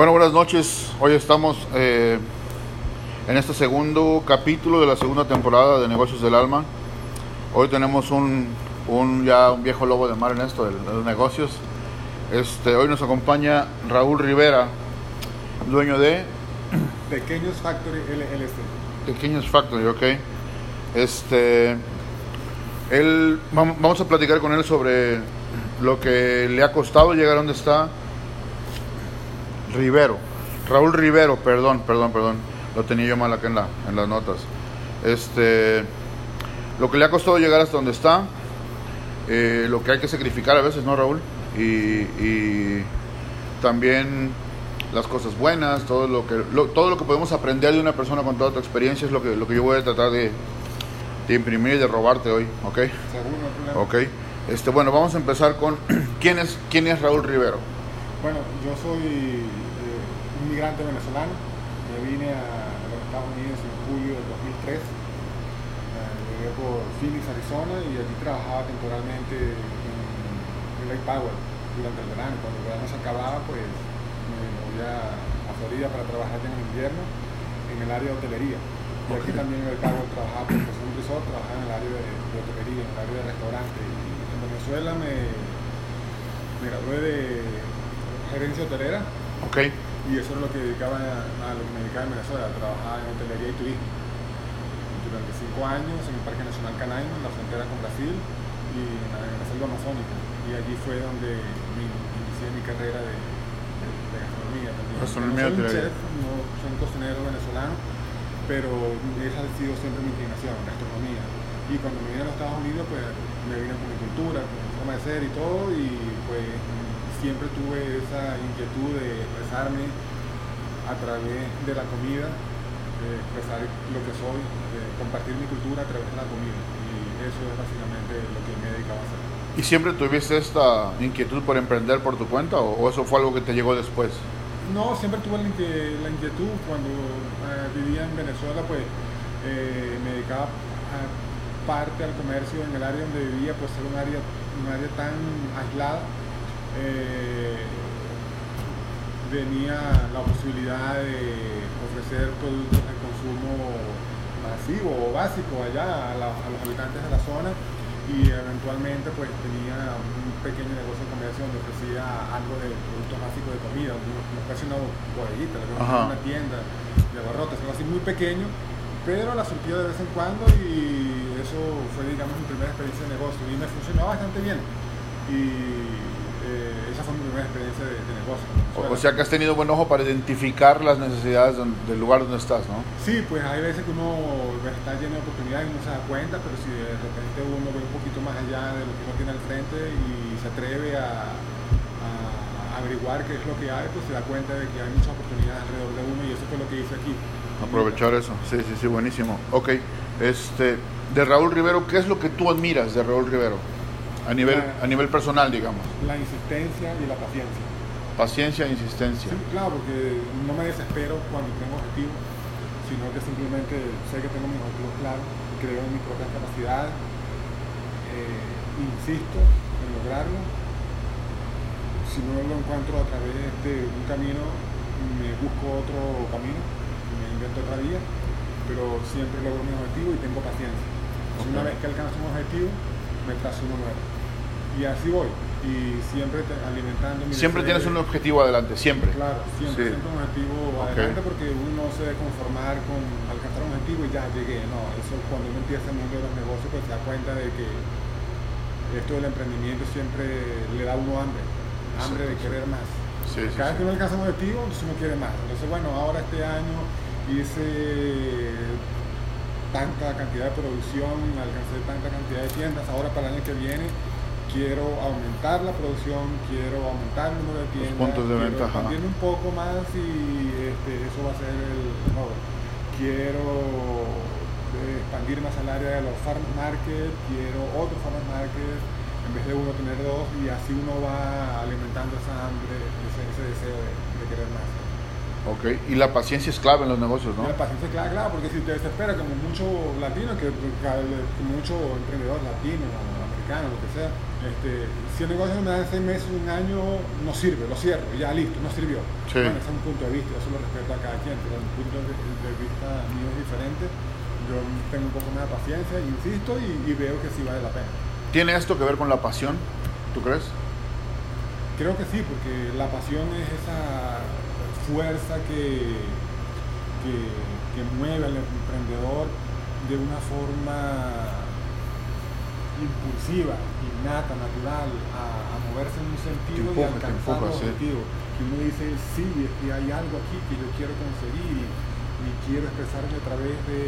Bueno, buenas noches. Hoy estamos en este segundo capítulo de la segunda temporada de Negocios del Alma. Hoy tenemos un viejo lobo de mar en esto de los negocios. Hoy nos acompaña Raúl Rivera, dueño de Tequeños Factory LLC. Tequeños Factory, ok. Vamos a platicar con él sobre lo que le ha costado llegar a donde está. Raúl Rivero, perdón, lo tenía yo mal acá en las notas. Lo que le ha costado llegar hasta donde está, lo que hay que sacrificar a veces, ¿no, Raúl? Y también las cosas buenas, todo lo que podemos aprender de una persona con toda tu experiencia es lo que yo voy a tratar de imprimir y de robarte hoy, ¿ok? Seguro, claro. Ok. Bueno, vamos a empezar con ¿quién es Raúl Rivero? Bueno, yo soy un migrante venezolano. Yo vine a los Estados Unidos en julio del 2003. Llegué por Phoenix, Arizona, y allí trabajaba temporalmente en Lake Powell durante el verano. Cuando el verano se acababa, pues me voy a Florida para trabajar en el invierno en el área de hotelería. Y aquí también en Lake Powell trabajaba porque soy un resort, trabajaba en el área de hotelería, en el área de restaurante. Y en Venezuela me gradué de gerencia hotelera, okay. Y eso es lo que dedicaba a lo que me dedicaba en Venezuela, trabajaba en hotelería y turismo durante 5 años en el Parque Nacional Canaima, en la frontera con Brasil y en la selva amazónica, y allí fue donde inicié mi carrera de gastronomía también. Gastronomía, no soy un chef, no soy un cocinero venezolano, pero esa ha sido siempre mi inclinación, gastronomía, y cuando me vine a los Estados Unidos pues me vine con mi cultura, con mi forma de ser y todo, y pues siempre tuve esa inquietud de expresarme a través de la comida, de expresar lo que soy, de compartir mi cultura a través de la comida. Y eso es básicamente lo que me he dedicado a hacer. ¿Y siempre tuviste esta inquietud por emprender por tu cuenta o eso fue algo que te llegó después? No, siempre tuve la inquietud. Cuando vivía en Venezuela, pues me dedicaba parte al comercio en el área donde vivía, pues era un área tan aislada. Venía la posibilidad de ofrecer productos de consumo masivo o básico allá a los habitantes de la zona, y eventualmente pues tenía un pequeño negocio de comercio donde ofrecía algo de productos básicos de comida, casi una bodeguita, una tienda de abarrotes, algo así muy pequeño, pero la surtía de vez en cuando, y eso fue, digamos, mi primera experiencia de negocio y me funcionaba bastante bien, y esa fue mi primera experiencia de negocio. O sea que has tenido buen ojo para identificar las necesidades del lugar donde estás, ¿no? Sí, pues hay veces que uno está lleno de oportunidades y no se da cuenta, pero si de repente uno ve un poquito más allá de lo que uno tiene al frente y se atreve a averiguar qué es lo que hay, pues se da cuenta de que hay muchas oportunidades alrededor de uno, y eso fue lo que hice aquí. Aprovechar eso, sí, buenísimo. Ok, de Raúl Rivero, ¿qué es lo que tú admiras de Raúl Rivero? A nivel personal, digamos. La insistencia y la paciencia. Paciencia e insistencia. Sí, claro, porque no me desespero cuando tengo objetivos, sino que simplemente sé que tengo mis objetivos claros, creo en mis propias capacidades, insisto en lograrlo. Si no lo encuentro a través de un camino, me busco otro camino, me invento otra vía, pero siempre logro mis objetivos y tengo paciencia. Entonces, okay. Una vez que alcanzo un objetivo, me trazo uno nuevo. Y así voy. Y siempre alimentando mi Siempre tienes un objetivo adelante, siempre. Claro, siempre un objetivo adelante, porque uno se debe conformar con alcanzar un objetivo y ya llegué. No, eso cuando uno empieza el mundo de los negocios, pues se da cuenta de que esto del emprendimiento siempre le da a uno hambre de querer más. Cada vez que uno alcanza un objetivo, entonces uno quiere más. Entonces, bueno, ahora este año hice tanta cantidad de producción, alcancé tanta cantidad de tiendas, ahora para el año que viene quiero aumentar la producción, quiero aumentar el número de tiendas, puntos de venta, expandirme un poco más, y eso va a ser el favor. Quiero expandir más al área de los Farmington Market, quiero otro Farmington Market, en vez de uno tener dos, y así uno va alimentando esa hambre, ese deseo de querer más. Okay. Y la paciencia es clave en los negocios, ¿no? La paciencia es clave, claro, porque si te desesperas, como muchos latinos, como muchos emprendedores latinos, americanos, lo que sea, Si el negocio me da 6 meses, un año, no sirve, lo cierro, ya listo, no sirvió. Sí. Bueno, ese es un punto de vista, eso lo respeto a cada quien, pero el punto de vista mío es diferente. Yo tengo un poco más de paciencia, insisto, y veo que sí vale la pena. ¿Tiene esto que ver con la pasión, tú crees? Creo que sí, porque la pasión es esa fuerza que mueve al emprendedor de una forma impulsiva, innata, natural, a moverse en un sentido y alcanzar un objetivo. Que uno dice, sí, es que hay algo aquí que yo quiero conseguir y quiero expresarme a través de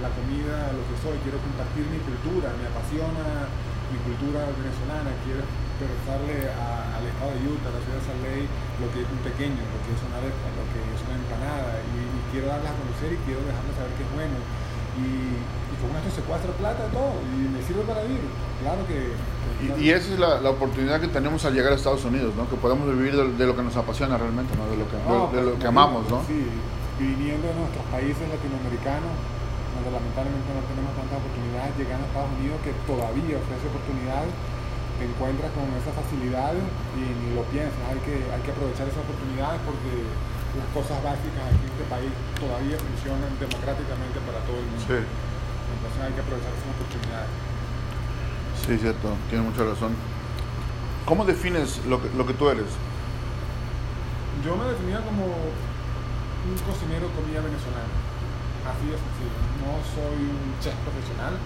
la comida, lo que soy, quiero compartir mi cultura, me apasiona mi cultura venezolana, quiero expresarle al estado de Utah, a la ciudad de Salt Lake, lo que es un tequeño, lo que es una arepa, lo que es una empanada, y quiero darlas a conocer y quiero dejarles saber que es bueno. Y con esto se puede hacer plata y todo, y me sirve para vivir, claro que... Claro. Y esa es la oportunidad que tenemos al llegar a Estados Unidos, ¿no? Que podemos vivir de lo que nos apasiona realmente, ¿no? de lo que amamos, ¿no? Sí, viniendo de nuestros países latinoamericanos, donde lamentablemente no tenemos tantas oportunidades, llegando a Estados Unidos, que todavía ofrece oportunidades, te encuentras con esas facilidades y ni lo piensas, hay que aprovechar esas oportunidades porque... Las cosas básicas aquí en este país todavía funcionan democráticamente para todo el mundo. Sí. Entonces hay que aprovechar esas oportunidades. Sí, cierto, tienes mucha razón. ¿Cómo defines lo que tú eres? Yo me definía como un cocinero comida venezolana. Así de sencillo. No soy un chef profesional.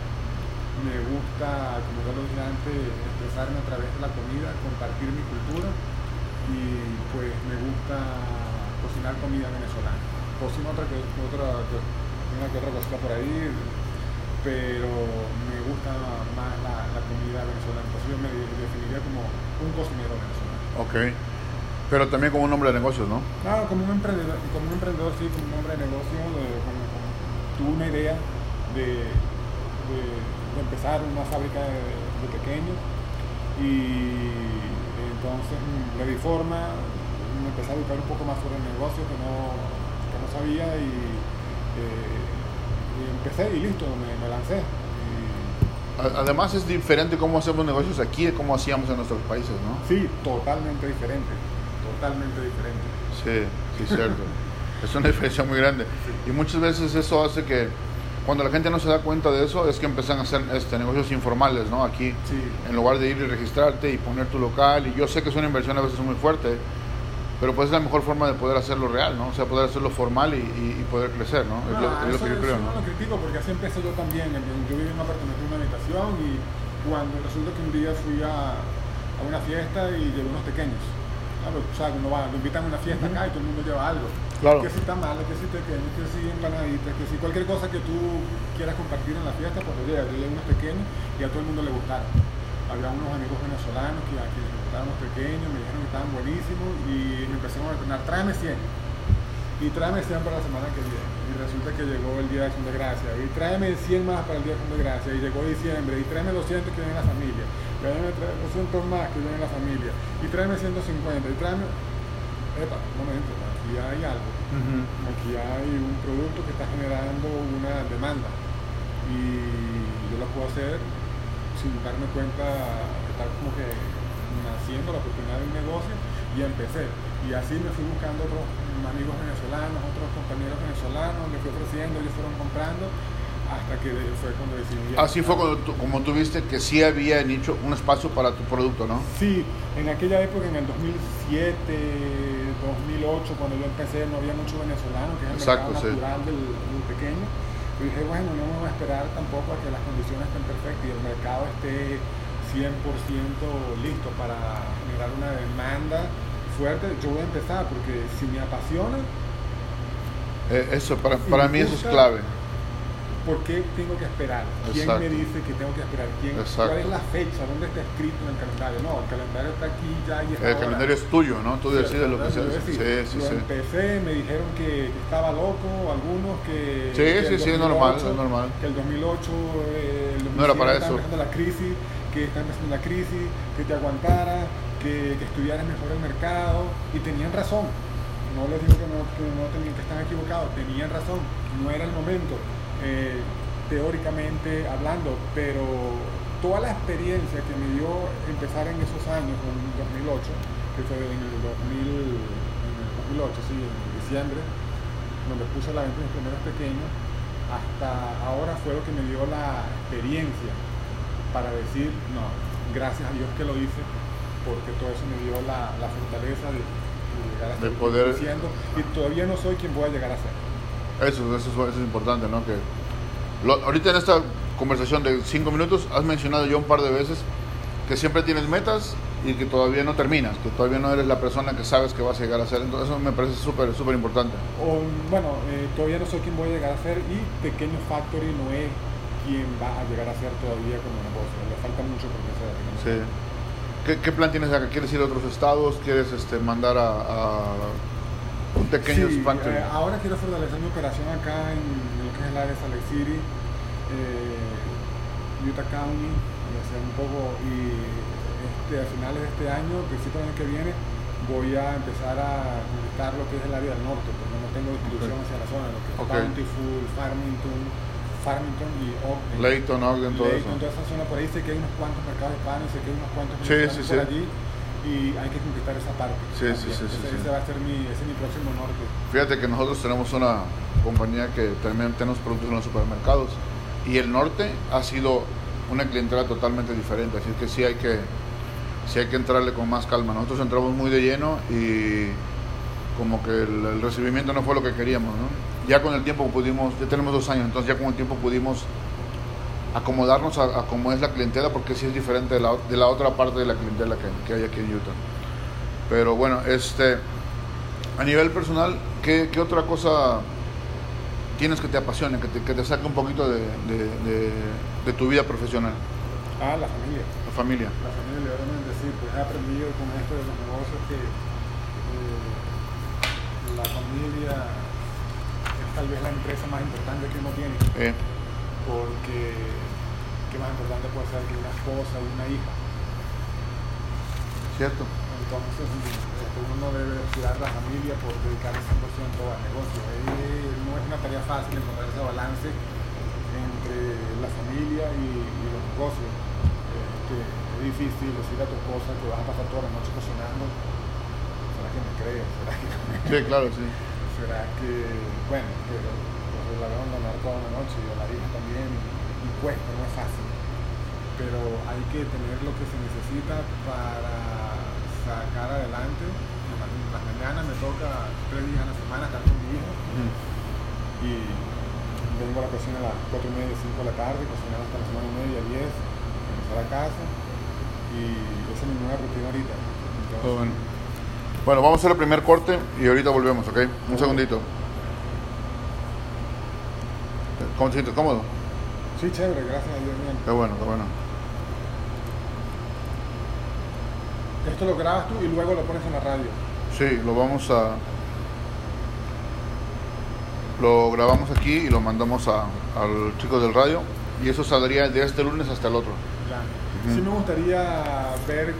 Me gusta, como ya lo dije antes, expresarme a través de la comida, compartir mi cultura y pues me gusta cocinar comida venezolana. Cocino una que otra cosita por ahí, pero me gusta más la comida venezolana. Entonces yo me definiría como un cocinero venezolano. Ok, pero también como un hombre de negocios, ¿no? Claro, como un emprendedor, sí, como un hombre de negocios. Tuve una idea de empezar una fábrica de pequeños y entonces le di forma. Me empecé a educar un poco más sobre el negocio que no sabía y empecé y listo, me lancé. Además es diferente cómo hacemos negocios aquí de cómo hacíamos en nuestros países, ¿no? Sí, totalmente diferente. Sí, sí, cierto. Es una diferencia muy grande. Sí. Y muchas veces eso hace que cuando la gente no se da cuenta de eso es que empiezan a hacer negocios informales, ¿no? Aquí, sí. En lugar de ir y registrarte y poner tu local, y yo sé que es una inversión a veces muy fuerte, pero pues es la mejor forma de poder hacerlo real, ¿no? O sea, poder hacerlo formal y poder crecer, ¿no? Es lo que yo creo, ¿no? No lo critico porque así empecé yo también. Yo viví en un apartamento, en una habitación, y cuando resulta que un día fui a una fiesta y llevé unos tequeños. Claro, o sea, uno va, lo invitan a una fiesta acá y todo el mundo lleva algo. Claro. Que si tamales, que si tequeños, que si empanaditas, que si cualquier cosa que tú quieras compartir en la fiesta, pues lo llevas. Yo llevé unos tequeños y a todo el mundo le gustaron. Había unos amigos venezolanos que aquí estábamos pequeños, me dijeron que estaban buenísimos y me empezaron a ordenar, tráeme 100 y tráeme 100 para la semana que viene, y resulta que llegó el día de Acción de Gracias y tráeme 100 más para el día de Acción de Gracias, y llegó diciembre y tráeme 200 que viene la familia, y ahí me trae 200 más que viene la familia, y tráeme 150 y tráeme... Epa, un momento, aquí hay algo. Uh-huh. Aquí hay un producto que está generando una demanda y yo lo puedo hacer sin darme cuenta, estar como que naciendo la oportunidad de un negocio, y empecé. Y así me fui buscando otros amigos venezolanos, otros compañeros venezolanos, me fui ofreciendo, ellos fueron comprando, hasta que fue cuando decidí. Así fue como tú viste que sí habían hecho un espacio para tu producto, ¿no? Sí, en aquella época, en el 2007, 2008, cuando yo empecé, no había mucho venezolano, que es el mercado natural del pequeño. Yo dije, bueno, no me voy a esperar tampoco a que las condiciones estén perfectas y el mercado esté 100% listo para generar una demanda fuerte. Yo voy a empezar porque si me apasiona... eso, para mí eso es clave. ¿Por qué tengo que esperar? ¿Quién Exacto. me dice que tengo que esperar? ¿Cuál es la fecha? ¿Dónde está escrito en el calendario? No, el calendario está aquí ya y el calendario es tuyo, ¿no? Tú decides lo que sea. Sí, yo empecé, me dijeron que estaba loco, algunos que... Sí, es normal. Que el 2008, no era para eso. Está empezando la crisis, que te aguantara, que estudiaras mejor el mercado, y tenían razón. No les digo que están equivocados, tenían razón, no era el momento. Teóricamente hablando, pero toda la experiencia que me dio empezar en esos años, en el 2008, que fue en diciembre, donde puse la venta de mis primeros pequeños, hasta ahora fue lo que me dio la experiencia para decir, no, gracias a Dios que lo hice, porque todo eso me dio la fortaleza de llegar a ser lo que estoy diciendo, y todavía no soy quien voy a llegar a ser. Eso es importante, ¿no? Que ahorita en esta conversación de 5 minutos has mencionado ya un par de veces que siempre tienes metas y que todavía no terminas, que todavía no eres la persona que sabes que vas a llegar a ser. Entonces eso me parece súper, súper importante. Todavía no soy quien voy a llegar a ser, y Tequeños Factory no es quien va a llegar a ser todavía como negocio. Le falta mucho por crecer, ¿no? Sí. ¿Qué plan tienes acá? ¿Quieres ir a otros estados? ¿Quieres mandar a un pequeño Factory? Ahora quiero fortalecer mi operación acá en lo que es el área de Salt Lake City, Utah County, y hacer un poco, a finales de este año, principios del año que viene, voy a empezar a conquistar lo que es el área del norte, porque no tengo distribución hacia la zona, lo que es Bountiful, Farmington y Ogden. Leyton, Ogden, todo eso. Toda esa zona por ahí, sé que hay unos cuantos mercados hispanos, sé que hay unos cuantos por allí, y hay que conquistar esa parte. Ese va a ser mi próximo norte. Fíjate que nosotros tenemos una compañía que también tenemos productos en los supermercados, y el norte ha sido una clientela totalmente diferente, así que sí hay que entrarle con más calma. Nosotros entramos muy de lleno y como que el recibimiento no fue lo que queríamos, ¿no? Ya con el tiempo ya tenemos 2 años, entonces ya con el tiempo pudimos acomodarnos a cómo es la clientela, porque sí es diferente de la otra parte de la clientela que hay aquí en Utah. Pero bueno, a nivel personal, ¿qué otra cosa tienes que te apasione, que te saque un poquito de tu vida profesional? La familia. La familia, realmente sí, pues he aprendido con esto de los negocios que la familia es tal vez la empresa más importante que uno tiene. Porque qué más importante puede ser que una esposa o una hija. Cierto. Entonces uno debe cuidar la familia por dedicar el 100% al negocio. No es una tarea fácil encontrar ese balance entre la familia y los negocios. Es difícil decir a tu esposa que vas a pasar toda la noche cocinando. ¿Será que me crees? ¿Será que no me crees? Sí, claro, sí. ¿Será que, bueno, que la van a abandonar toda la noche y a la hija también? Y cuesta, no es fácil. Pero hay que tener lo que se necesita para sacar adelante. Las mañanas me toca 3 días a la semana estar con mi hijo. Y vengo a la cocina a las 4:30, 5 de la tarde, cocinamos hasta las 9:30, 10. A la casa, y esa es mi nueva rutina ahorita. Entonces, bueno, vamos a hacer el primer corte y ahorita volvemos, ¿ok? Un segundito. ¿Cómo te sientes? ¿Cómodo? Sí, chévere, gracias a Dios, bien. Qué bueno. Esto lo grabas tú y luego lo pones en la radio. Sí, lo grabamos aquí y lo mandamos al chico del radio, y eso saldría de este lunes hasta el otro. Sí, me gustaría ver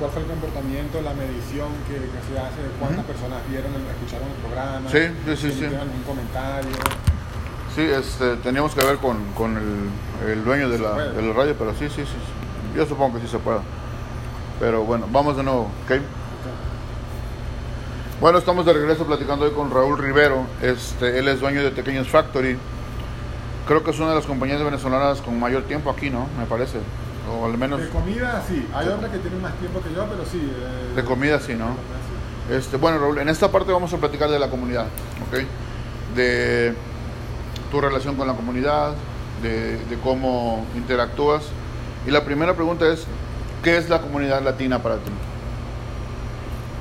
cuál fue el comportamiento, la medición que se hace, cuántas personas vieron, escucharon el programa, sí. Algún comentario. Sí, teníamos que ver con el dueño de la radio, pero sí. Yo supongo que sí se puede. Pero bueno, vamos de nuevo, ¿okay? Bueno, estamos de regreso platicando hoy con Raúl Rivero. Él es dueño de Tequeños Factory. Creo que es una de las compañías venezolanas con mayor tiempo aquí, ¿no? Me parece. O al menos... De comida, sí. Hay otra que tiene más tiempo que yo, pero sí. De comida, sí, ¿no? Bueno, Raúl, en esta parte vamos a platicar de la comunidad, ¿ok? De tu relación con la comunidad, de cómo interactúas. Y la primera pregunta es, ¿qué es la comunidad latina para ti?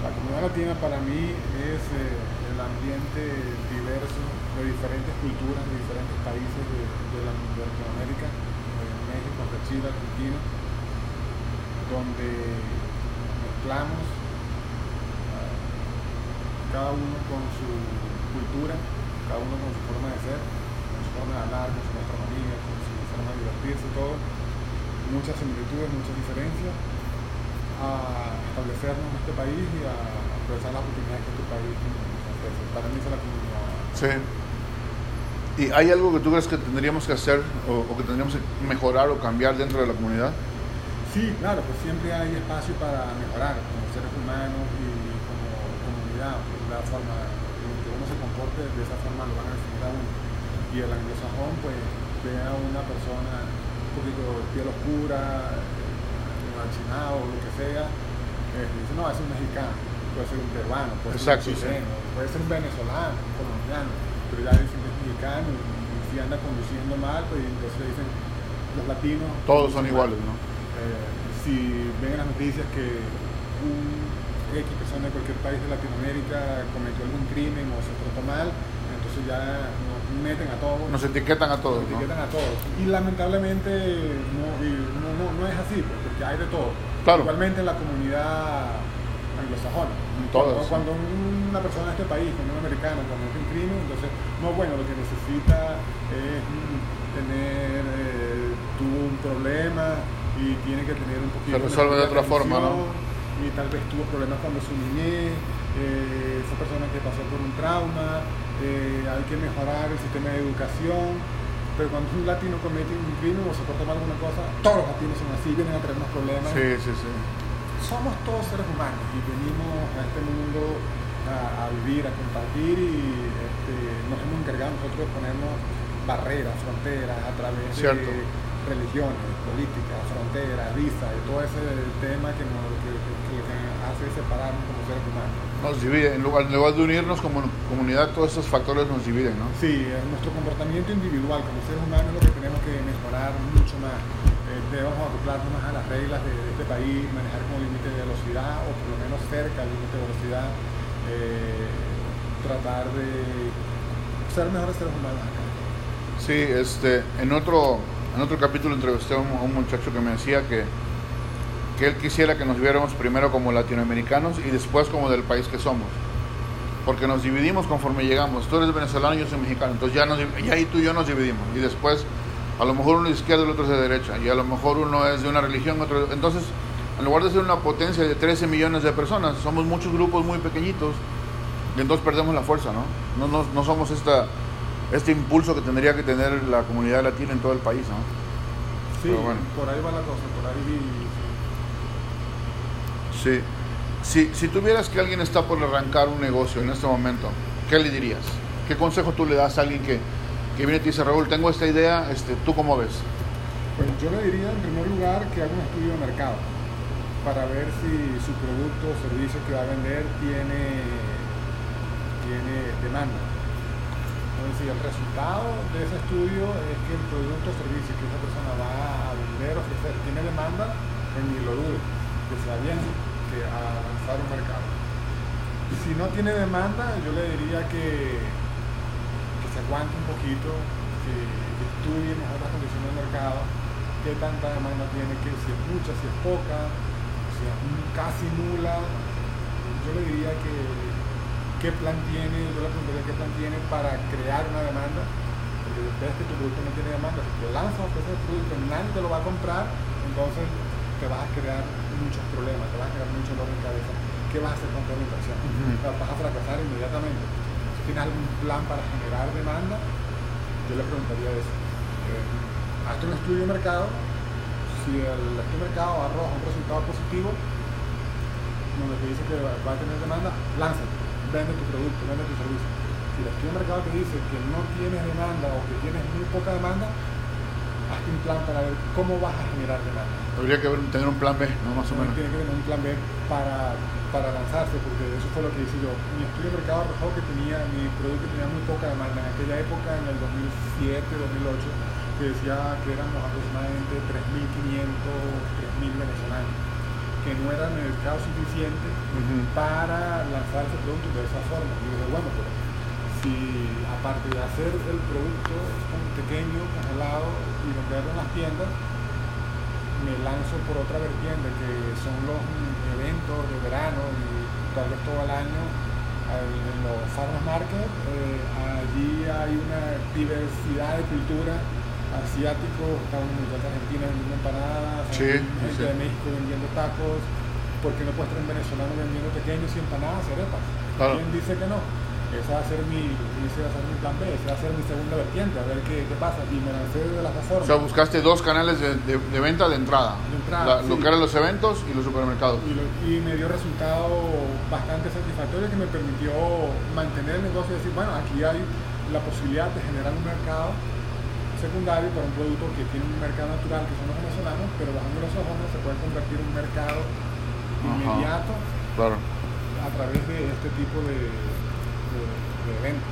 La comunidad latina para mí es el ambiente diverso, de diferentes culturas, de diferentes países de Latinoamérica, de México, de Chile, Argentina, donde mezclamos cada uno con su cultura, cada uno con su forma de ser, con su forma de hablar, con su gastronomía, con su forma de divertirse, todo. Muchas similitudes, muchas diferencias, a establecernos en este país y a aprovechar las oportunidades que este país ofrece. Para mí es la comunidad. Sí. ¿Y hay algo que tú crees que tendríamos que hacer o que tendríamos que mejorar o cambiar dentro de la comunidad? Sí, claro, pues siempre hay espacio para mejorar como seres humanos y como comunidad. La forma en que uno se comporte, de esa forma lo van a definir a uno. Y el anglosajón, pues, ve a una persona un poquito de piel oscura, machinado, lo que sea, dice, no, es un mexicano, puede ser un peruano, puede Exacto, ser un chileno, sí. puede ser un venezolano, un colombiano, pero ya dicen que es mexicano y si anda conduciendo mal, pues entonces dicen, los latinos... Todos son iguales, mal. ¿No? Si ven las noticias que un X persona de cualquier país de Latinoamérica cometió algún crimen o se trató mal, entonces ya nos meten a todos. Nos etiquetan a todos. Nos etiquetan ¿no? a todos. Y lamentablemente no es así, porque hay de todo. Claro. Igualmente en la comunidad anglosajona. Todos, cuando una persona de este país, cuando un americano, comete un crimen, entonces, no, bueno, lo que necesita es tener, tuvo un problema y tiene que tener un poquito... Se resuelve de otra forma, ¿no? Y tal vez tuvo problemas cuando su niñez, esa persona que pasó por un trauma, hay que mejorar el sistema de educación, pero cuando un latino comete un crimen o se porta mal alguna cosa, todos los latinos son así, vienen a traernos problemas. Sí. Somos todos seres humanos y venimos a este mundo a vivir, a compartir y nos hemos encargado nosotros de ponernos barreras, fronteras a través Cierto. De religiones, políticas, fronteras, visas, y todo ese tema que hace separarnos como seres humanos. Nos divide, en lugar de unirnos como comunidad, todos esos factores nos dividen, ¿no? Sí, nuestro comportamiento individual como seres humanos es lo que tenemos que mejorar mucho más. Debemos acoplarnos más a las reglas de este país, manejar con límite de velocidad o por lo menos cerca al límite de velocidad, tratar de ser mejores seres humanos acá. Sí, en otro capítulo entrevisté a un muchacho que me decía que él quisiera que nos viéramos primero como latinoamericanos y después como del país que somos, porque nos dividimos conforme llegamos. Tú eres venezolano y yo soy mexicano, entonces ya ahí tú y yo nos dividimos, y después a lo mejor uno es de izquierda y el otro es de derecha, y a lo mejor uno es de una religión, otro. Entonces, en lugar de ser una potencia de 13 millones de personas, somos muchos grupos muy pequeñitos, y entonces perdemos la fuerza, ¿no? No somos este impulso que tendría que tener la comunidad latina en todo el país, ¿no? Sí, bueno. Por ahí va la cosa, por ahí... Sí. Si tuvieras que alguien está por arrancar un negocio en este momento, ¿qué le dirías? ¿Qué consejo tú le das a alguien que viene y te dice, Raúl, tengo esta idea, ¿tú cómo ves? Pues yo le diría, en primer lugar, que haga un estudio de mercado para ver si su producto o servicio que va a vender tiene demanda. Si el resultado de ese estudio es que el producto o servicio que esa persona va a vender o ofrecer tiene demanda, pues ni lo dudo, que sea bien, que avanzar un mercado. Y si no tiene demanda, yo le diría que se aguante un poquito, que estudie mejor las condiciones del mercado, qué tanta demanda tiene, que si es mucha, si es poca, si es casi nula. Yo le diría que yo le preguntaría qué plan tiene para crear una demanda, porque ves que tu producto no tiene demanda, si te lanzas a ofrecer el producto, nadie te lo va a comprar, entonces te vas a crear muchos problemas, te vas a crear mucho dolor en cabeza. ¿Qué vas a hacer con tu inversión? Vas a fracasar inmediatamente. Si tienes algún plan para generar demanda, yo le preguntaría eso. Hazte un estudio de mercado, si el mercado arroja un resultado positivo, donde te dice que va a tener demanda, lánzate. Vende tu producto, vende tu servicio. Si el estudio de mercado te dice que no tienes demanda o que tienes muy poca demanda, hazte un plan para ver cómo vas a generar demanda. Habría que tener un plan B, ¿no? Más o menos. Tiene que tener un plan B para lanzarse, porque eso fue lo que hice yo. Mi estudio de mercado arrojó que mi producto tenía muy poca demanda. En aquella época, en el 2007, 2008, que decía que éramos aproximadamente 3.500, 3.000 venezolanos, que no era mercado suficiente para lanzar ese producto de esa forma. Y dije, bueno, pero si aparte de hacer el producto pequeño, congelado y venderlo en las tiendas, me lanzo por otra vertiente, que son los eventos de verano y tal vez todo el año en los Farmers Market, allí hay una diversidad de cultura, asiáticos, estaban muchachos argentinos vendiendo empanadas, gente de México vendiendo tacos, porque no puedes tener un venezolano vendiendo tequeños y empanadas y arepas. Claro. ¿Quién dice que no? Ese va a ser mi plan B, ese va a ser mi segunda vertiente, a ver qué pasa. Y me lancé de las reformas. O sea, buscaste dos canales de venta de entrada. Sí. Lo que eran los eventos y los supermercados. Y me dio resultado bastante satisfactorio que me permitió mantener el negocio y decir, bueno, aquí hay la posibilidad de generar un mercado secundario para un producto que tiene un mercado natural, que son los venezolanos, pero bajando los ojos se puede convertir en un mercado inmediato. Ajá, claro. A través de este tipo de evento.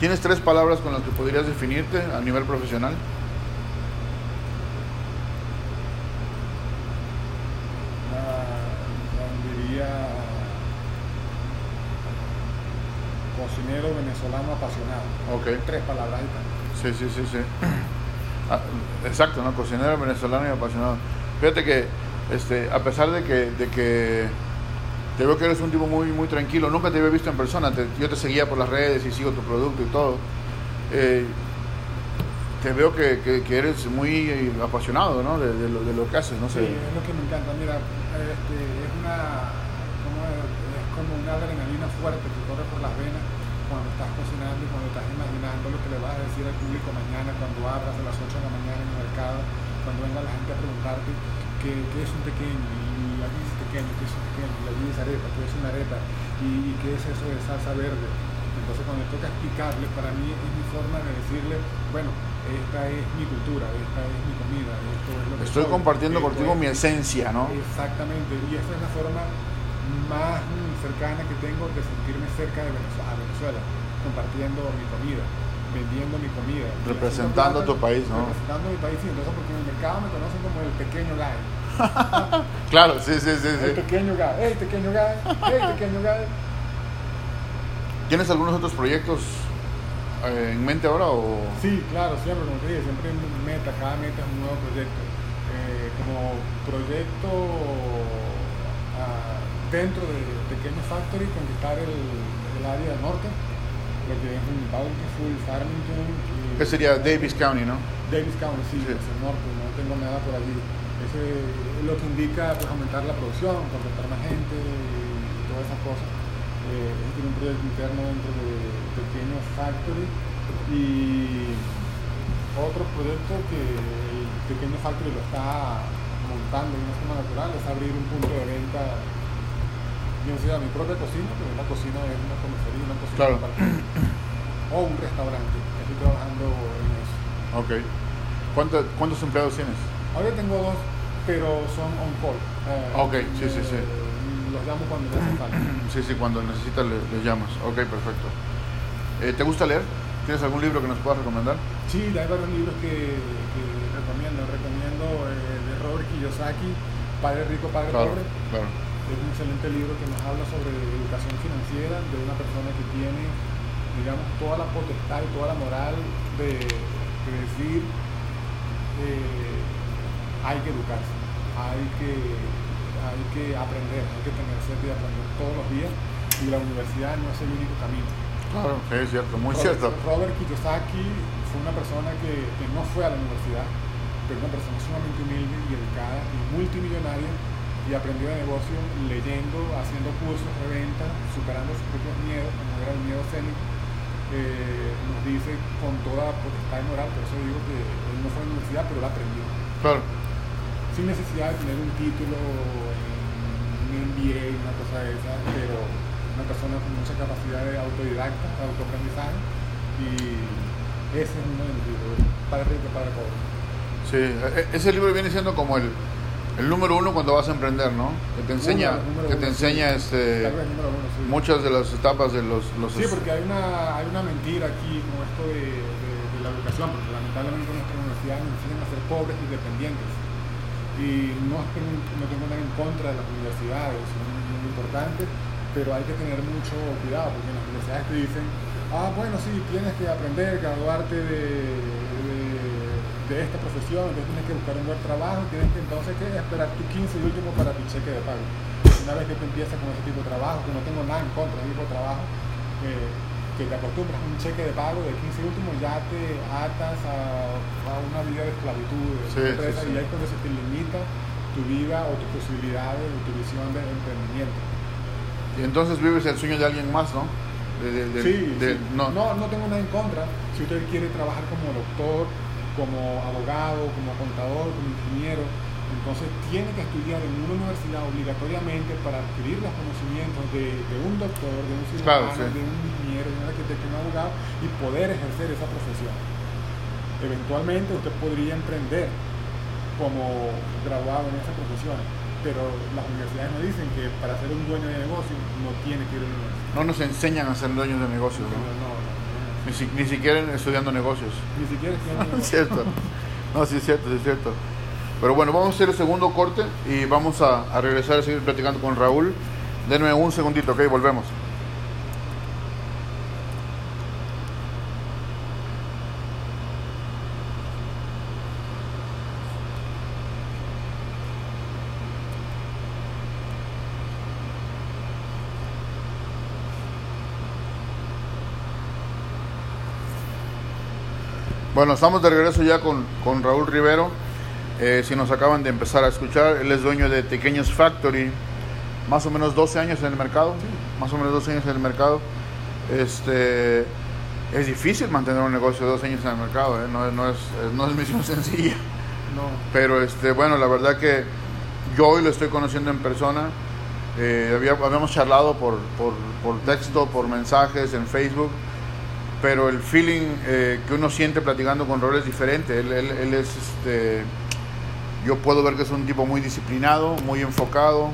¿Tienes tres palabras con las que podrías definirte a nivel profesional? Diría cocinero venezolano apasionado. Okay. Tres palabras. Sí. Ah, exacto, ¿no? Cocinero venezolano y apasionado. Fíjate que a pesar de que te veo que eres un tipo muy, muy tranquilo, nunca te había visto en persona, yo te seguía por las redes y sigo tu producto y todo, te veo que eres muy apasionado, ¿no? de lo que haces, no sé. Sí, es lo que me encanta, mira, es como una adrenalina fuerte que corre por las venas cuando estás cocinando y cuando estás imaginando lo que le vas a decir al público mañana cuando abras a las 8 de la mañana en el mercado, cuando venga la gente a preguntarte qué es un tequeño, y aquí dice tequeño, qué es un tequeño, y allí dice arepa, qué es una arepa, y qué es eso de salsa verde. Entonces cuando me toca explicarle, para mí es mi forma de decirle, bueno, esta es mi cultura, esta es mi comida, esto es lo que estoy compartiendo contigo, mi esencia, ¿no? Exactamente, y esa es la forma más cercana que tengo de sentirme cerca de Venezuela, compartiendo mi comida, vendiendo mi comida, representando tu país, ¿no? Representando mi país, sí, entonces porque en el mercado me conocen como el pequeño guy. Claro, sí. El pequeño guy. ¿Tienes algunos otros proyectos en mente ahora? O... Sí, claro, siempre, como te dije, siempre hay una meta, cada meta es un nuevo proyecto. Como proyecto dentro de Tequeños Factory, conquistar el área del norte, lo que es un Bountiful, Farmington. ¿Qué sería Davis County, no? Davis County, sí. Es el norte, no tengo nada por allí. Eso es lo que indica, pues, aumentar la producción, contratar más gente y todas esas cosas. Tiene un proyecto interno dentro de Tequeños Factory, y otro proyecto que el Tequeños Factory lo está montando de una forma natural es abrir un punto de venta, yo no sé, a mi propia cocina, pero la cocina es una comisaría, una cocina, claro, compartida, o un restaurante. Estoy trabajando en eso. Okay. ¿Cuántos empleados tienes? Ahora tengo dos, pero son on call. Sí. Los llamo cuando necesitan. Sí, cuando necesitas les llamas. Ok, perfecto. ¿Te gusta leer? ¿Tienes algún libro que nos puedas recomendar? Sí, hay varios libros que recomiendo. Recomiendo de Robert Kiyosaki, Padre rico, padre pobre. Claro. Es un excelente libro que nos habla sobre educación financiera de una persona que tiene, digamos, toda la potestad y toda la moral de decir... hay que educarse, hay que aprender, hay que tener sed de aprender todos los días, y la universidad no es el único camino. Claro, es cierto, muy cierto. Robert Kiyosaki fue una persona que no fue a la universidad, pero una persona sumamente humilde y educada y multimillonaria, y aprendió de negocio leyendo, haciendo cursos de venta, superando sus propios miedos, como era el miedo escénico. Nos dice con toda potestad y moral, por eso digo que él no fue a la universidad, pero la aprendió. Claro. Sin necesidad de tener un título, un MBA, una cosa de esas, pero una persona con mucha capacidad de autodidacta, de autoaprendizaje, y ese es uno de los libros, Padre rico, padre pobre. Sí, ese libro viene siendo como el número uno cuando vas a emprender, ¿no? Que te enseña muchas de las etapas de los... Sí, porque hay una mentira aquí con esto de la educación, porque lamentablemente nuestra universidad nos enseña a ser pobres y dependientes. Y no tengo nada en contra de las universidades, es muy importante, pero hay que tener mucho cuidado, porque en las universidades te dicen, tienes que aprender, graduarte de esta profesión, entonces tienes que buscar un buen trabajo, tienes que entonces esperar tu 15 y último para tu cheque de pago. Una vez que tú empiezas con ese tipo de trabajo, que no tengo nada en contra de ese tipo de trabajo, que te acostumbras a un cheque de pago de 15 últimos, ya te atas a una vida de esclavitud, de empresa. Y ahí es cuando se te limita tu vida o tus posibilidades de tu visión de emprendimiento. Entonces vives el sueño de alguien más, ¿no? Sí. No tengo nada en contra. Si usted quiere trabajar como doctor, como abogado, como contador, como ingeniero, entonces tiene que estudiar en una universidad obligatoriamente para adquirir los conocimientos de un doctor, de un cirujano, claro, sí, de un ingeniero, de un arquitecto, de un abogado, y poder ejercer esa profesión. Eventualmente usted podría emprender como graduado en esa profesión, pero las universidades nos dicen que para ser un dueño de negocio no tiene que ir a la universidad. No nos enseñan a ser dueños de negocios. No. Ni siquiera estudiando negocios. Ni siquiera estudiando negocios. Cierto. No, sí es cierto, sí es cierto. Pero bueno, vamos a hacer el segundo corte y vamos a regresar a seguir platicando con Raúl. Denme un segundito, ok, volvemos. Bueno, estamos de regreso ya con Raúl Rivero. Si nos acaban de empezar a escuchar, él es dueño de Tequeños Factory, más o menos 12 años en el mercado. Sí. Más o menos 12 años en el mercado. Es difícil mantener un negocio de 12 años en el mercado, ¿eh? No es misión sencilla. No. Pero bueno, la verdad que yo hoy lo estoy conociendo en persona. Habíamos charlado por texto, por mensajes, en Facebook. Pero el feeling que uno siente platicando con Raúl es diferente. Él es, yo puedo ver que es un tipo muy disciplinado, muy enfocado,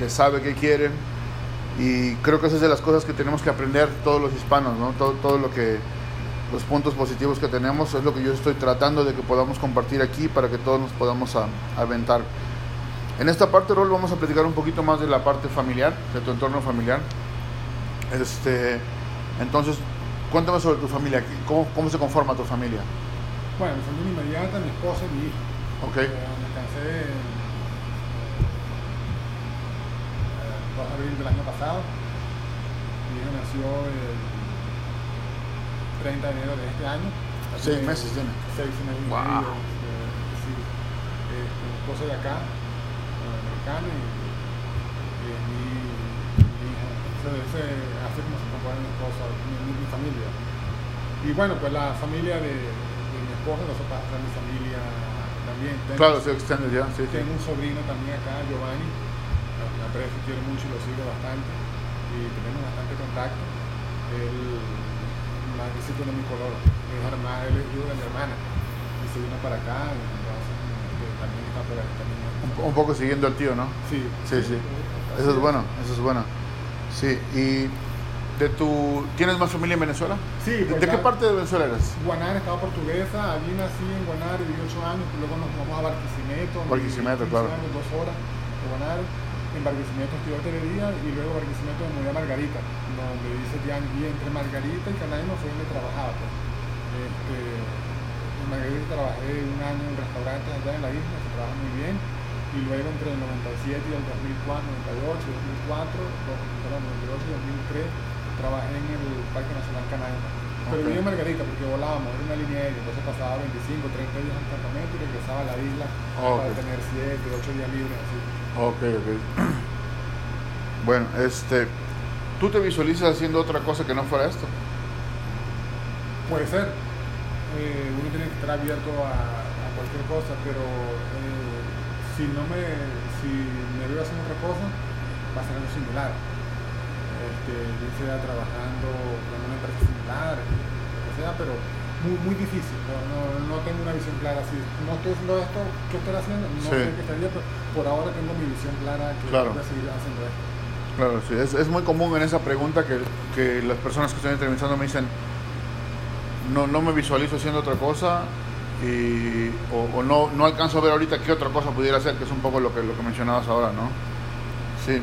que sabe qué quiere, y creo que esa es de las cosas que tenemos que aprender todos los hispanos, ¿no? Todo lo que, los puntos positivos que tenemos, es lo que yo estoy tratando de que podamos compartir aquí para que todos nos podamos aventar. En esta parte, Raúl, vamos a platicar un poquito más de la parte familiar, de tu entorno familiar. Entonces, cuéntame sobre tu familia. ¿Cómo se conforma tu familia? Bueno, mi familia inmediata, mi esposa y mi hijo. Okay. Me casé en 2 de abril del año pasado. Mi hijo nació el 30 de enero de este año. 6 meses tiene. 6 meses. Wow. Sí. Mi esposa de acá, americana, y mi hija. Hace como se compone mi esposa, mi familia. Y bueno, pues la familia de mi esposa, los papás de mi familia también. Claro, se extiende ya. Sí, tengo un sobrino también acá, Giovanni, la aprecio, quiero mucho y lo sigo bastante. Y tenemos bastante contacto. Él es de mi color, él es hijo de mi hermana. Y se vino para acá, entonces también está por aquí. También. Un poco siguiendo al tío, ¿no? Sí. Eso es bueno. Sí, y ¿tienes más familia en Venezuela? Sí. Pues ¿De qué parte de Venezuela eres? Guanare, estado portuguesa, allí nací en Guanare, viví 8 años, luego nos vamos a Barquisimeto, claro. 15 años, 2 horas de Guanare, en Barquisimeto estudié hotelería y luego Barquisimeto me mudé a Margarita, donde hice tianguis entre Margarita y Canaima, fue donde trabajaba. Pues. En Margarita trabajé un año en restaurantes allá en la isla, se trabaja muy bien. Y luego entre el 97 y el 2008 y 2003 trabajé en el Parque Nacional Canaima. Pero viví en Margarita porque volábamos, era una línea aérea, entonces pasaba 25, 30 días en campamento y regresaba a la isla para tener 7, 8 días libres, así. Ok. Bueno, ¿tú te visualizas haciendo otra cosa que no fuera esto? Puede ser. Uno tiene que estar abierto a cualquier cosa, pero... Si me veo haciendo otra cosa, va a ser algo similar. Yo sea trabajando en una empresa similar, lo que sea, pero muy, muy difícil. No tengo una visión clara. Si no estoy haciendo esto, ¿qué estoy haciendo? No sé qué estaría, pero por ahora tengo mi visión clara que voy a seguir haciendo esto. Claro, sí. Es muy común en esa pregunta que las personas que estoy entrevistando me dicen, no me visualizo haciendo otra cosa. No alcanzo a ver ahorita qué otra cosa pudiera hacer, que es un poco lo que mencionabas ahora, ¿no? Sí.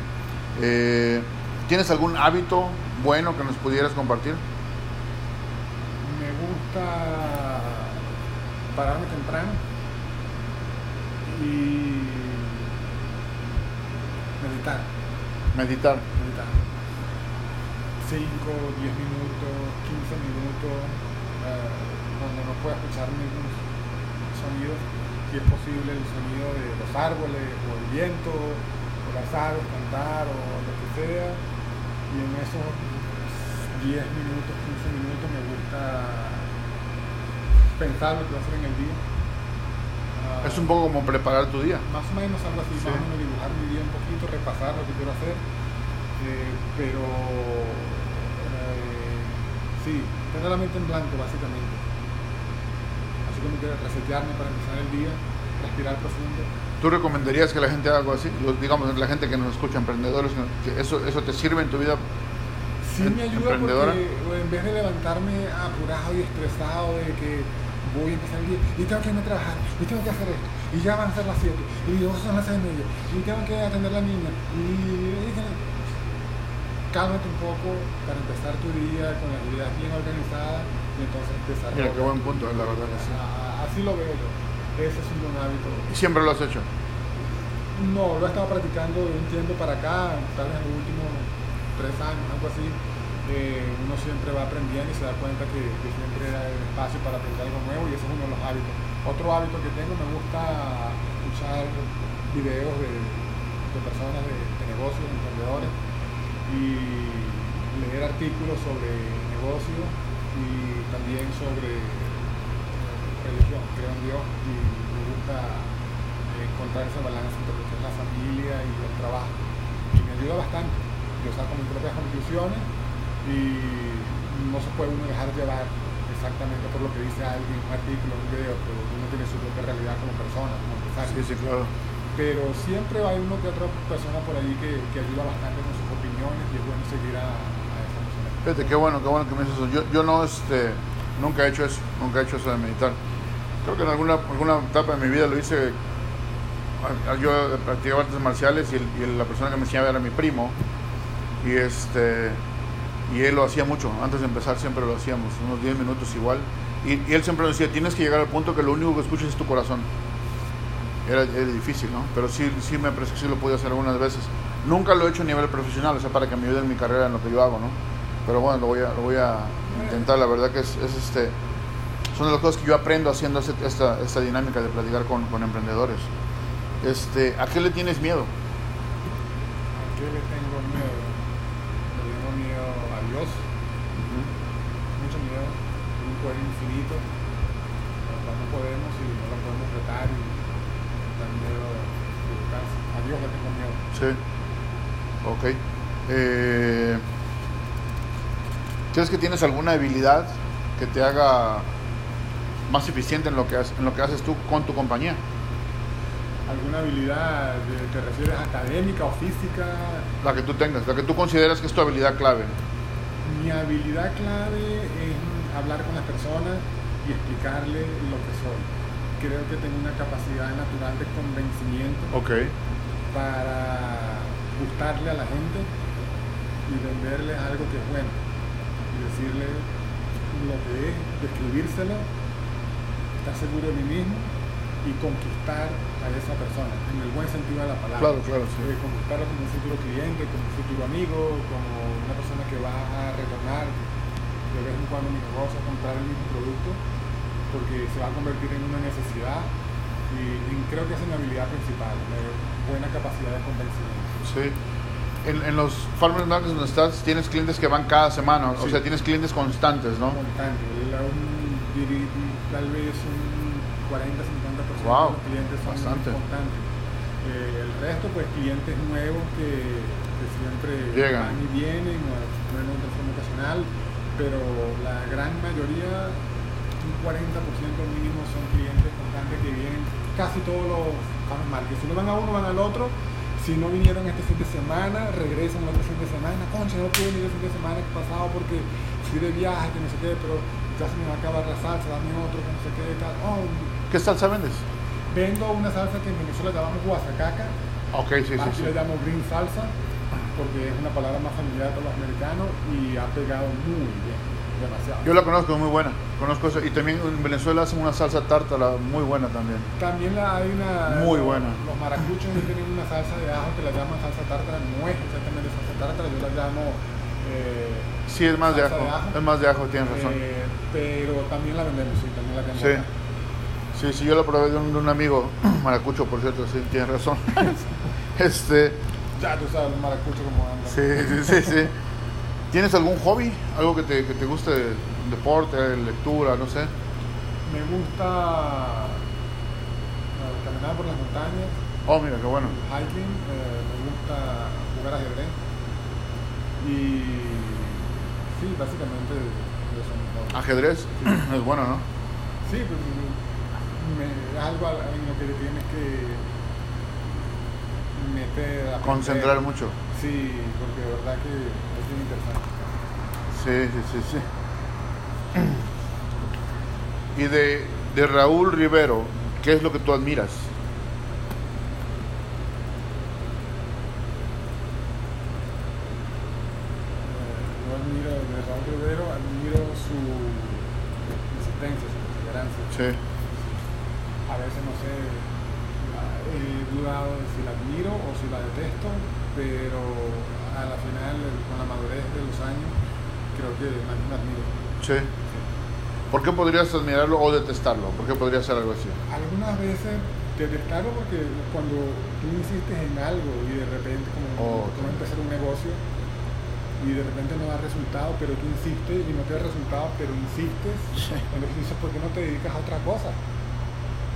¿Tienes algún hábito bueno que nos pudieras compartir? Me gusta pararme temprano y meditar 5, 10 minutos, 15 minutos, donde no pueda escuchar ningún sonidos, si es posible el sonido de los árboles, o el viento, o las aves cantar, o lo que sea, esos 10 minutos, 15 minutos, me gusta pensar lo que voy a hacer en el día. Es un poco como preparar tu día. Más o menos algo así, sí. Más o menos dibujar mi día un poquito, repasar lo que quiero hacer. Pero sí, tener la mente en blanco básicamente. Así como que resetearme para empezar el día, respirar profundo. ¿Tú recomendarías que la gente haga algo así? Digamos, la gente que nos escucha, emprendedores, que ¿eso te sirve en tu vida? Sí, me ayuda porque en vez de levantarme apurado y estresado de que voy a empezar el día y tengo que irme a trabajar, y tengo que hacer esto, y ya van a ser las 7, y luego son las 6:30, y tengo que atender a la niña, y cálmate un poco para empezar tu día con la actividad bien organizada y entonces empezar. Mira, qué buen punto, la verdad que sí. Así lo veo yo. Ese es un buen hábito. ¿Y siempre lo has hecho? No, lo he estado practicando de un tiempo para acá, tal vez en los últimos 3 años, algo así. Uno siempre va aprendiendo y se da cuenta que siempre hay espacio para aprender algo nuevo y ese es uno de los hábitos. Otro hábito que tengo, me gusta escuchar videos de personas de negocios, de emprendedores, y leer artículos sobre negocio y también sobre religión, creo en Dios, y me gusta encontrar esa balanza entre lo que es la familia y el trabajo, y me ayuda bastante. Yo saco mis propias conclusiones y no se puede uno dejar llevar exactamente por lo que dice alguien, un artículo, un video, pero uno tiene su propia realidad como persona, como empresario. Sí, sí, claro. Pero siempre hay uno que otra persona por ahí que ayuda bastante con sus opiniones y es bueno seguir a esa persona. Fíjate, qué bueno que me dices eso. Yo no, nunca he hecho eso, de meditar. Creo que en alguna etapa de mi vida lo hice. Yo practicaba artes marciales y la persona que me enseñaba era mi primo y él lo hacía mucho. Antes de empezar siempre lo hacíamos, unos 10 minutos igual. Y él siempre nos decía, tienes que llegar al punto que lo único que escuches es tu corazón. Era difícil, ¿no? Pero sí me parece que sí lo pude hacer algunas veces. Nunca lo he hecho a nivel profesional, o sea, para que me ayude en mi carrera en lo que yo hago, ¿no? Pero bueno, lo voy a intentar. La verdad que es son de las cosas que yo aprendo haciendo esta dinámica de platicar con emprendedores. ¿A qué le tienes miedo? ¿A qué le tengo miedo? Le tengo miedo a Dios. Uh-huh. Mucho miedo. Un poder infinito. No podemos y no lo podemos retar y tan miedo de educarse. A Dios le tengo miedo. Sí. Ok. ¿Crees que tienes alguna habilidad que te haga más eficiente en lo que haces tú con tu compañía? ¿Alguna habilidad te refieres académica o física? La que tú tengas, la que tú consideras que es tu habilidad clave. Mi habilidad clave es hablar con las personas y explicarle lo que soy. Creo que tengo una capacidad natural de convencimiento, okay, para gustarle a la gente y venderle algo que es bueno y decirle lo que es, describírselo, estar seguro de mí mismo y conquistar a esa persona en el buen sentido de la palabra. Claro, sí. Conquistarlo como un futuro cliente, como un futuro amigo, como una persona que va a retornar de vez en cuando mi negocio, a comprar el mismo producto, porque se va a convertir en una necesidad y creo que esa es mi habilidad principal, la buena capacidad de convencimiento. Sí. En los Farmers Markets donde estás, tienes clientes que van cada semana, sí. O sea, tienes clientes constantes, ¿no? Constantes, tal vez un 40-50% wow, de los clientes son bastante constantes. El resto, pues, clientes nuevos que siempre llegan, van y vienen, o en un transforme ocasional, pero la gran mayoría, un 40% mínimo, son clientes constantes que vienen casi todos los farmers markets. Si no van a uno, van al otro. Si no vinieron este fin de semana, regresan el otro fin de semana. Concha, no pude venir el fin de semana pasado porque fui de viaje, que no sé qué, pero ya se me va a acabar la salsa, dame otro, que no sé qué, tal. Oh, ¿qué salsa vendes? Vendo una salsa que en Venezuela llamamos guasacaca. Ok, sí, sí. Aquí sí, le llamo green salsa porque es una palabra más familiar para los americanos y ha pegado muy bien. Demasiado. Yo la conozco, es muy buena. Conozco eso. Y también en Venezuela hacen una salsa tártara muy buena también. También hay una... muy buena. Los maracuchos tienen una salsa de ajo que la llaman salsa tártara. No es exactamente salsa tártara, yo la llamo... sí, es más de ajo. Es más de ajo, tienes razón. Pero también la vendemos, sí, también la vendemos. Sí, sí, yo la probé de un amigo, maracucho, por cierto, sí, tienes razón. Ya tú sabes, los maracuchos como andan. Sí, sí, sí, sí. ¿Tienes algún hobby? ¿Algo que te guste? ¿Deporte, lectura, no sé? Me gusta caminar por las montañas. Oh, mira, qué bueno. Hiking, me gusta jugar ajedrez. Y sí, básicamente eso me gusta. ¿Ajedrez? Sí. Es bueno, ¿no? Sí, pues algo en lo que tienes que meter... aprender. Concentrar mucho. Sí, porque de verdad que es bien interesante. Sí. Y de Raúl Rivero, ¿qué es lo que tú admiras? Admiro su insistencia, su perseverancia. Sí. A veces no sé, he dudado de si la admiro o si la detesto, pero a la final, con la madurez de los años, creo que la admiro. Sí. Sí. ¿Por qué podrías admirarlo o detestarlo? ¿Por qué podría ser algo así? Algunas veces detestarlo porque cuando tú insistes en algo y de repente, como empezar un negocio, y de repente no da resultado, pero tú insistes y no te da resultado, pero insistes. Entonces dices, ¿por qué no te dedicas a otra cosa?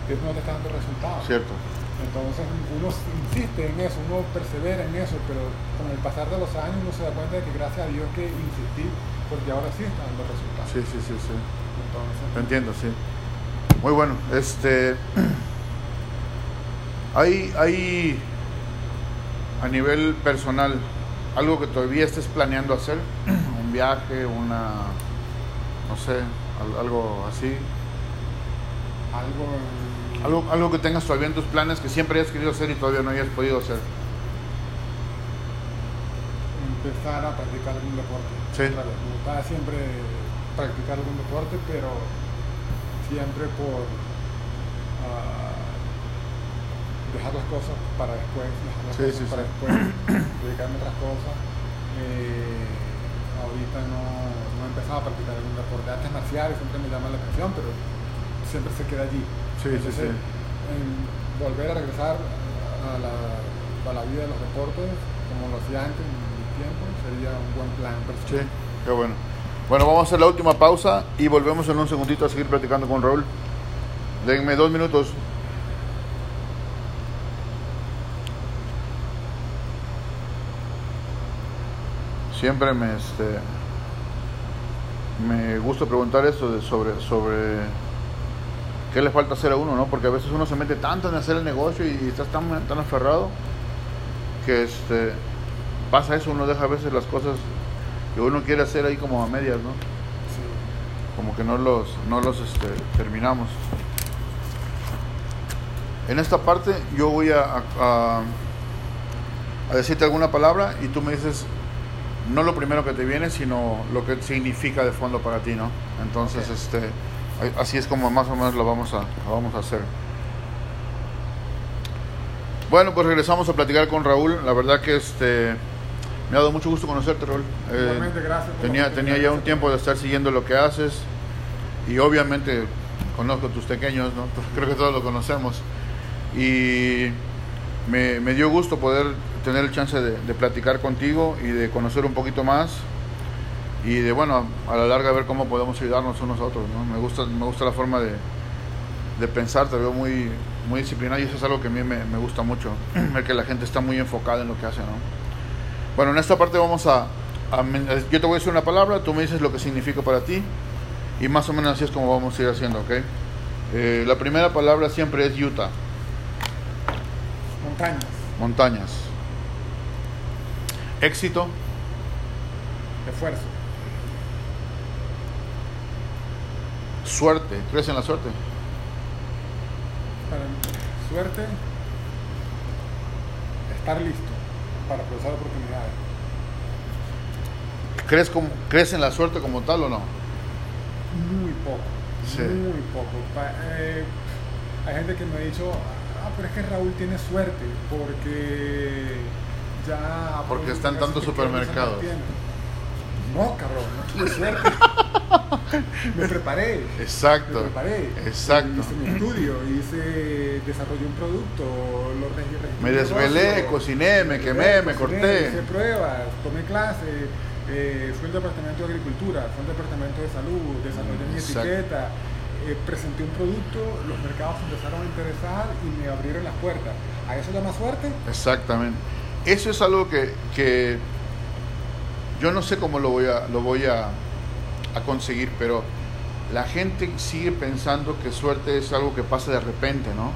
Que no te está dando resultado. Cierto. Entonces uno insiste en eso, uno persevera en eso, pero con el pasar de los años uno se da cuenta de que gracias a Dios que insistí, porque ahora sí está dando resultados. Sí. Entonces, te entiendo, sí. Muy bueno. Hay a nivel personal, algo que todavía estés planeando hacer, un viaje, no sé, algo así. Algo que tengas todavía en tus planes que siempre hayas querido hacer y todavía no hayas podido hacer. Empezar a practicar algún deporte. Sí. Me gustaba siempre practicar algún deporte, pero siempre por dejar las cosas para después, dedicarme a otras cosas. Ahorita no he empezado a practicar algún deporte. Artes marciales siempre me llama la atención, pero siempre se queda allí. Entonces, volver a regresar a la vida de los deportes, como lo hacía antes en mi tiempo, sería un buen plan. Sí, qué bueno. Bueno, vamos a hacer la última pausa y volvemos en un segundito a seguir platicando con Raúl. Denme 2 minutos. Siempre me gusta preguntar eso sobre qué le falta hacer a uno, ¿no? Porque a veces uno se mete tanto en hacer el negocio y estás tan aferrado que pasa eso, uno deja a veces las cosas que uno quiere hacer ahí como a medias, ¿no? Sí. Como que no los terminamos. En esta parte yo voy a decirte alguna palabra y tú me dices no lo primero que te viene, sino lo que significa de fondo para ti, ¿no? Entonces, así es como más o menos lo vamos a hacer. Bueno, pues regresamos a platicar con Raúl. La verdad que me ha dado mucho gusto conocerte, Raúl. Igualmente, gracias. Tenía ya un tiempo de estar siguiendo lo que haces y obviamente conozco tus tequeños, ¿no? Creo que todos lo conocemos. Y me dio gusto poder tener el chance de platicar contigo y de conocer un poquito más y de, bueno, a la larga ver cómo podemos ayudarnos unos a otros, ¿no? Me gusta la forma de pensar, te veo muy, muy disciplinado y eso es algo que a mí me gusta mucho, ver que la gente está muy enfocada en lo que hace, ¿no? Bueno, en esta parte vamos yo te voy a decir una palabra, tú me dices lo que significa para ti y más o menos así es como vamos a ir haciendo, ¿ok? La primera palabra siempre es Utah. Montañas. Éxito. Esfuerzo. Suerte. ¿Crees en la suerte? Para mí, suerte. Estar listo para aprovechar oportunidades. ¿Crees en la suerte como tal o no? Muy poco. Sí. Muy poco. Hay gente que me ha dicho, pero es que Raúl tiene suerte porque... porque están tantos supermercados. No, cabrón, no tuve suerte. Me preparé. Hice mi estudio, desarrollé un producto, me desvelé, cociné, me quemé, me corté. Hice pruebas, tomé clases, fui al departamento de agricultura, fui al departamento de salud, desarrollé mi etiqueta, presenté un producto, los mercados se empezaron a interesar y me abrieron las puertas. ¿A eso llama suerte? Exactamente. Eso es algo que yo no sé cómo lo voy a conseguir, pero la gente sigue pensando que suerte es algo que pasa de repente, ¿no?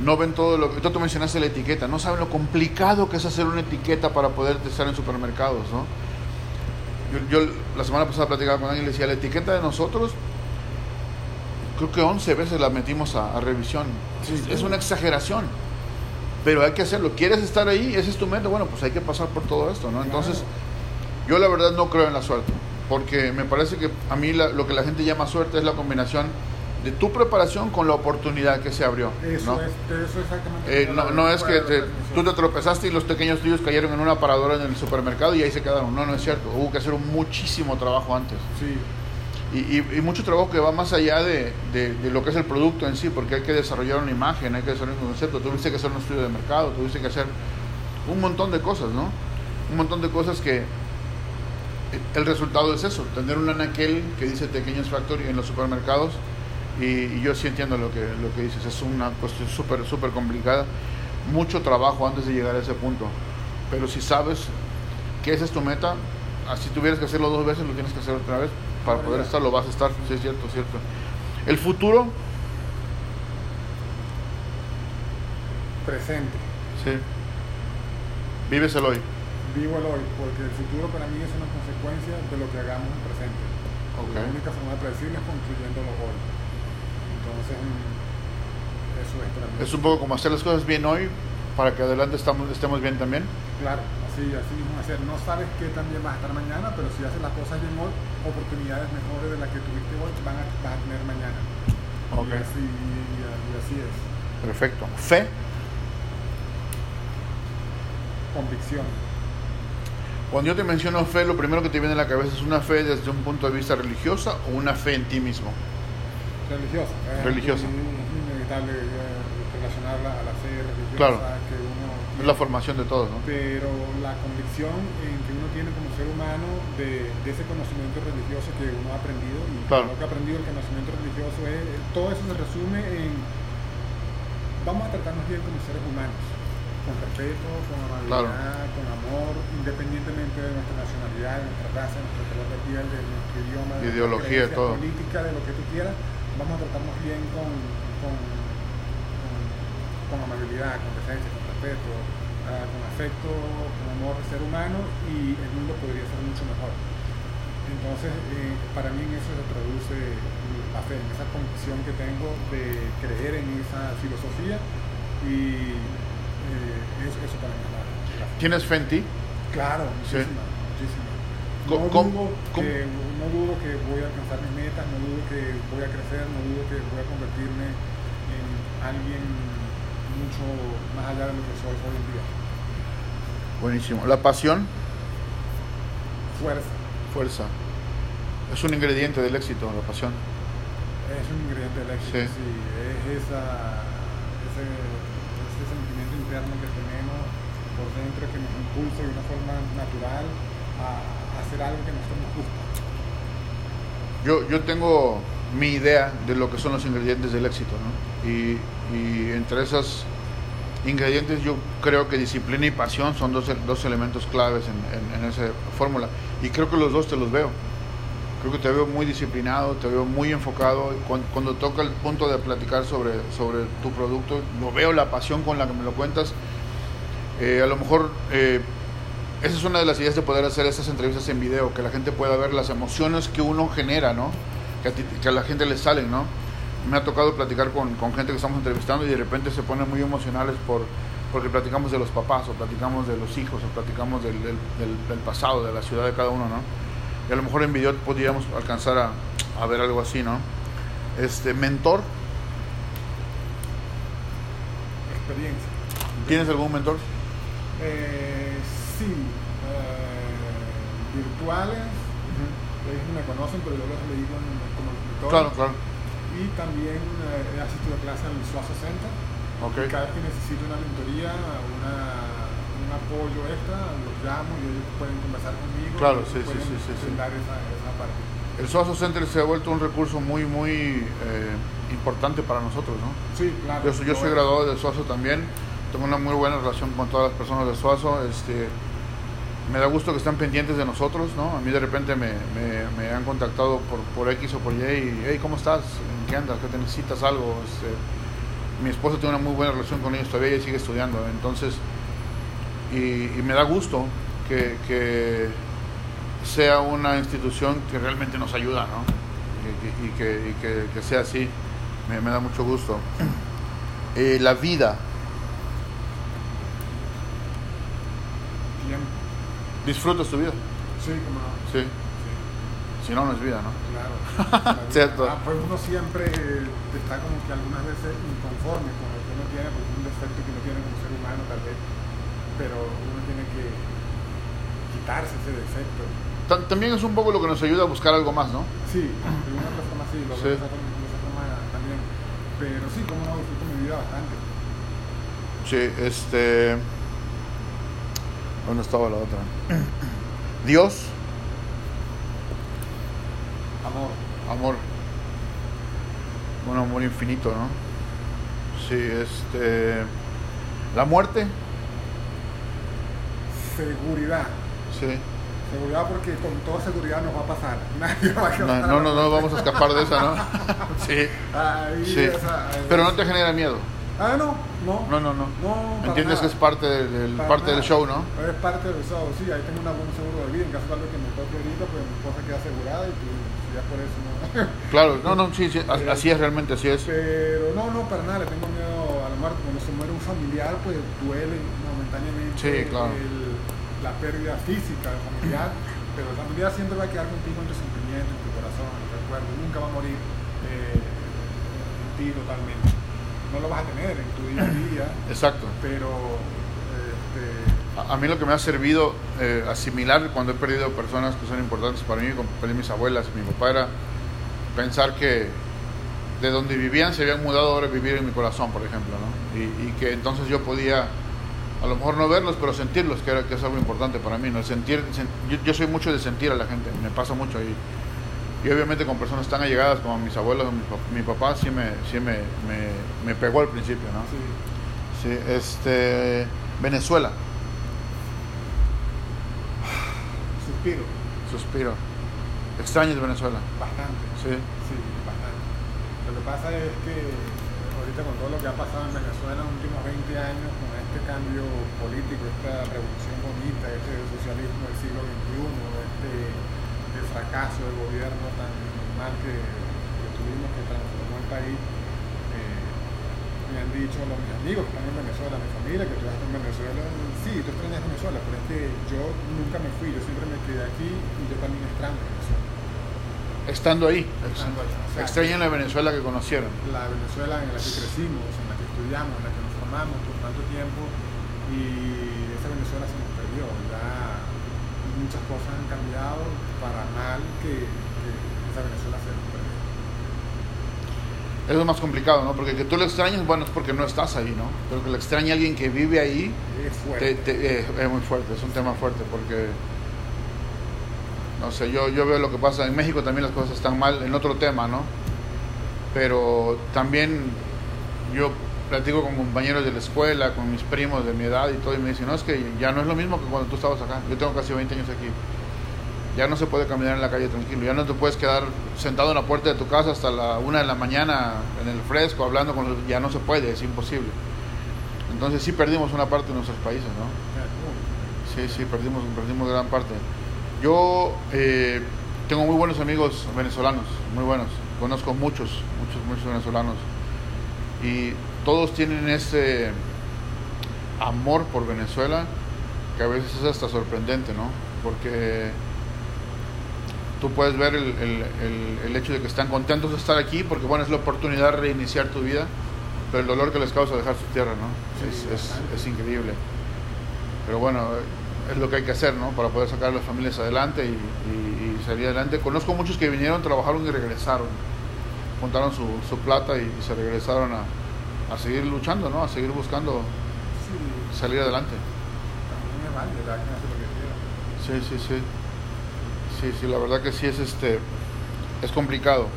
No ven todo lo que... Tú mencionaste la etiqueta. No saben lo complicado que es hacer una etiqueta para poder estar en supermercados, ¿no? Yo la semana pasada platicaba con alguien y le decía, la etiqueta de nosotros, creo que 11 veces la metimos a revisión. Sí, es una exageración. Pero hay que hacerlo. ¿Quieres estar ahí? Ese es tu meta. Bueno, pues hay que pasar por todo esto, ¿no? Entonces, yo la verdad no creo en la suerte. Porque me parece que a mí lo que la gente llama suerte es la combinación de tu preparación con la oportunidad que se abrió. Eso, ¿no? Eso exactamente. No es que tú te tropezaste y los pequeños tuyos cayeron en una paradora en el supermercado y ahí se quedaron. No, no es cierto. Hubo que hacer muchísimo trabajo antes. Sí. Y mucho trabajo que va más allá de lo que es el producto en sí, porque hay que desarrollar una imagen, hay que desarrollar un concepto. Tuviste que hacer un estudio de mercado, tuviste que hacer un montón de cosas, ¿no? Un montón de cosas que... El resultado es eso, tener un anaquel que dice Tequeños Factory en los supermercados. Y yo sí entiendo lo que dices, es una cuestión súper súper complicada, mucho trabajo antes de llegar a ese punto, pero si sabes que esa es tu meta, así tuvieras que hacerlo dos veces, lo tienes que hacer otra vez para poder estar, lo vas a estar. Sí, es cierto, cierto. El futuro presente. Sí, vives el hoy. Vivo el hoy, porque el futuro para mí es una consecuencia de lo que hagamos en el presente. Okay. La única forma de predecirlo es construyéndolo hoy. Entonces, eso es para mí. Es un poco como hacer las cosas bien hoy para que adelante estemos bien también. Claro, así mismo hacer. No sabes qué también vas a estar mañana, pero si haces las cosas bien hoy, oportunidades mejores de las que tuviste hoy vas a tener mañana. Okay. Y así es. Perfecto. Fe. Convicción. Cuando yo te menciono fe, lo primero que te viene a la cabeza es una fe desde un punto de vista religiosa o una fe en ti mismo. Religiosa. Es inevitable relacionarla a la fe religiosa. Claro. Que uno tiene, es la formación de todos, ¿no? Pero la convicción en que uno tiene como ser humano de ese conocimiento religioso que uno ha aprendido. Y claro. Lo que ha aprendido el conocimiento religioso es... Todo eso se resume en... Vamos a tratarnos bien como seres humanos. Con respeto, con amabilidad, claro, con amor, independientemente de nuestra nacionalidad, de nuestra raza, de nuestra color de piel, de nuestro idioma, de ideología, nuestra todo, política, de lo que tú quieras, vamos a tratarnos bien con amabilidad, con decencia, con respeto, con afecto, con amor de ser humano, y el mundo podría ser mucho mejor. Entonces, para mí en eso se traduce la fe, en esa convicción que tengo de creer en esa filosofía y... eso para mí, claro. ¿Tienes fe en ti? Claro, muchísima. No dudo que voy a alcanzar mis metas, no dudo que voy a crecer, no dudo que voy a convertirme en alguien mucho más allá de lo que soy hoy en día. Buenísimo. ¿La pasión? Fuerza. Es un ingrediente del éxito, la pasión. Es un ingrediente del éxito, sí. Es ese sentimiento interno que tenemos por dentro que nos impulsa de una forma natural a hacer algo que nosotros nos gusta. Yo tengo mi idea de lo que son los ingredientes del éxito, ¿no? Y entre esos ingredientes yo creo que disciplina y pasión son dos elementos claves en esa fórmula, y creo que los dos te los veo. Creo que te veo muy disciplinado, te veo muy enfocado. Cuando toca el punto de platicar sobre tu producto, no veo la pasión con la que me lo cuentas. A lo mejor esa es una de las ideas de poder hacer esas entrevistas en video, que la gente pueda ver las emociones que uno genera, ¿no? Que a la gente le salen, ¿no? Me ha tocado platicar con gente que estamos entrevistando y de repente se ponen muy emocionales porque platicamos de los papás, o platicamos de los hijos, o platicamos del pasado, de la ciudad de cada uno, ¿no? Y a lo mejor en video podríamos alcanzar a ver algo así, ¿no? ¿Mentor? Experiencia. ¿Tienes algún mentor? Sí. Virtuales. Uh-huh. Ellos me conocen, pero yo los leí como mentor. Claro. Y también he asistido a clases en el Suazo Center. Okay. Cada vez que necesito una mentoría, una apoyo extra, los llamo y ellos pueden conversar conmigo. Claro, sí, sí, sí, sí, sí. Esa parte. El Suazo Center se ha vuelto un recurso muy, muy importante para nosotros, ¿no? Sí, claro. Yo soy graduado de Suazo también, tengo una muy buena relación con todas las personas de Suazo. Me da gusto que están pendientes de nosotros, ¿no? A mí de repente me han contactado por X o por Y y, hey, ¿cómo estás? ¿En qué andas? ¿Qué te necesitas? Algo. Mi esposa tiene una muy buena relación con ellos todavía y sigue estudiando. Entonces, y me da gusto que sea una institución que realmente nos ayuda, ¿no? Y que sea así. Me da mucho gusto. La vida. Bien. ¿Disfrutas tu vida? Sí, como no. Sí. Sí. Si no, no es vida, ¿no? Claro. Cierto. Pues uno siempre está como que algunas veces inconforme con lo que uno tiene, porque es un defecto que uno tiene como ser humano, tal vez. Pero uno tiene que quitarse ese defecto. También es un poco lo que nos ayuda a buscar algo más, ¿no? Sí, de una forma sí, lo que esa forma también. Pero sí, como no, disfruto mi vida bastante. Sí, ¿Dónde estaba la otra? Dios. Amor. Amor. Un amor infinito, ¿no? Sí, la muerte. Seguridad. Sí. Seguridad, porque con toda seguridad nos va a pasar. Nadie va a escapar. No, vamos a escapar de esa, ¿no? Sí. Ahí, sí. Pero no te genera miedo. Ah, no. Entiendes que es parte del show, ¿no? Es parte del show, sí. Ahí tengo un seguro de vida. En caso de algo que me toque ahorita, pues mi cosa queda asegurada y pues, ya por eso no. Claro, sí, así es, realmente así es. Pero no, para nada, le tengo miedo a la muerte. Cuando se muere un familiar, pues duele momentáneamente. Sí, claro. La pérdida física del familiar, pero el familiar siempre va a quedar contigo en tu sentimiento, en tu corazón, en tu recuerdo. Nunca va a morir en ti totalmente. No lo vas a tener en tu día a día. Exacto. Pero a mí lo que me ha servido asimilar cuando he perdido personas que son importantes para mí, como perdí mis abuelas, mi papá, era pensar que de donde vivían se habían mudado ahora a vivir en mi corazón, por ejemplo, ¿no? Y que entonces yo podía, a lo mejor no verlos, pero sentirlos, que es algo importante para mí, ¿no? Yo soy mucho de sentir a la gente, me pasa mucho ahí. Y obviamente con personas tan allegadas como mis abuelos o mi papá, sí me pegó al principio, ¿no? Sí. Sí, Venezuela. Suspiro. ¿Extrañas Venezuela? Bastante. Sí, bastante. Lo que pasa es que ahorita con todo lo que ha pasado en Venezuela en los últimos 20 años, con este cambio político, esta revolución bonita, este socialismo del siglo XXI, el fracaso del gobierno tan mal que tuvimos, que transformó el país. Me han dicho mis amigos que están en Venezuela, mi familia que trabaja en Venezuela, sí, tú extrañas Venezuela, pero es que yo nunca me fui, yo siempre me quedé aquí y yo también extraño Venezuela. Estando ahí. O sea, extrañan la Venezuela que conocieron. La Venezuela en la que crecimos, en la que estudiamos, en la que nos formamos por tanto tiempo, y esa Venezuela se nos perdió, ya. Muchas cosas han cambiado para mal que esa Venezuela se perdió. Es lo más complicado, ¿no? Porque que tú lo extrañes, bueno, es porque no estás ahí, ¿no? Pero que lo extrañe alguien que vive ahí es fuerte. Es muy fuerte, es un tema fuerte, porque no sé, yo veo lo que pasa en México, también las cosas están mal en otro tema, ¿no? Pero también yo platico con compañeros de la escuela, con mis primos de mi edad y todo, y me dicen, no, es que ya no es lo mismo que cuando tú estabas acá. Yo tengo casi 20 años aquí. Ya no se puede caminar en la calle tranquilo. Ya no te puedes quedar sentado en la puerta de tu casa hasta la 1 de la mañana en el fresco, hablando con los... Ya no se puede, es imposible. Entonces sí perdimos una parte de nuestros países, ¿no? Sí, perdimos gran parte. Yo tengo muy buenos amigos venezolanos, muy buenos. Conozco muchos venezolanos. Y todos tienen ese amor por Venezuela que a veces es hasta sorprendente, ¿no? Porque tú puedes ver el hecho de que están contentos de estar aquí porque, bueno, es la oportunidad de reiniciar tu vida, pero el dolor que les causa dejar su tierra, ¿no? Sí, es increíble. Pero bueno, es lo que hay que hacer, ¿no? Para poder sacar a las familias adelante y salir adelante. Conozco muchos que vinieron, trabajaron y regresaron. Juntaron su plata y se regresaron a seguir luchando, ¿no? A seguir buscando salir adelante. nadie, la gente hace lo que quiera. Sí, la verdad que sí es es complicado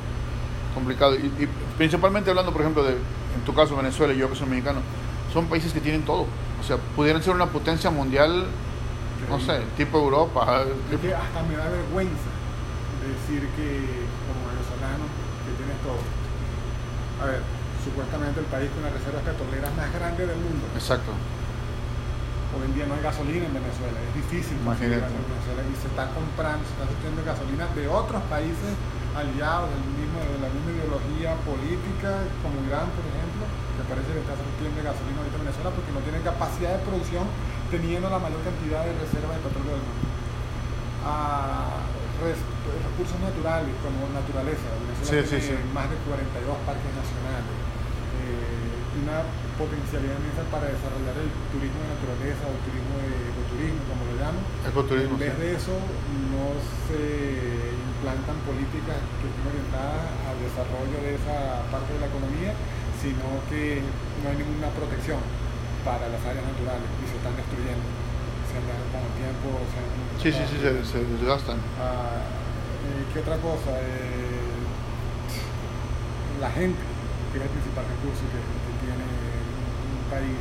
y principalmente hablando, por ejemplo, de, en tu caso, Venezuela, y yo que soy mexicano, son países que tienen todo, o sea, pudieran ser una potencia mundial, no sé, tipo Europa. Es que hasta me da vergüenza decir que como venezolano que tienes todo. A ver, supuestamente el país con las reservas petroleras más grandes del mundo. Exacto. Hoy en día no hay gasolina en Venezuela, es difícil conseguir gasolina en Venezuela y se está sustituyendo gasolina de otros países aliados de la misma ideología política, como Irán, por ejemplo, que parece que está sustituyendo gasolina ahorita en Venezuela porque no tiene capacidad de producción teniendo la mayor cantidad de reservas de petróleo del mundo. Recursos naturales, como naturaleza. Venezuela tiene más de 42 parques nacionales. Una potencialidad inmensa para desarrollar el turismo de naturaleza o turismo de ecoturismo, como lo llaman. Ecoturismo. En vez de eso, no se implantan políticas que estén orientadas al desarrollo de esa parte de la economía, sino que no hay ninguna protección para las áreas naturales y se están destruyendo. Se desgastan. ¿Qué otra cosa? La gente, que es el principal recurso que tiene un país,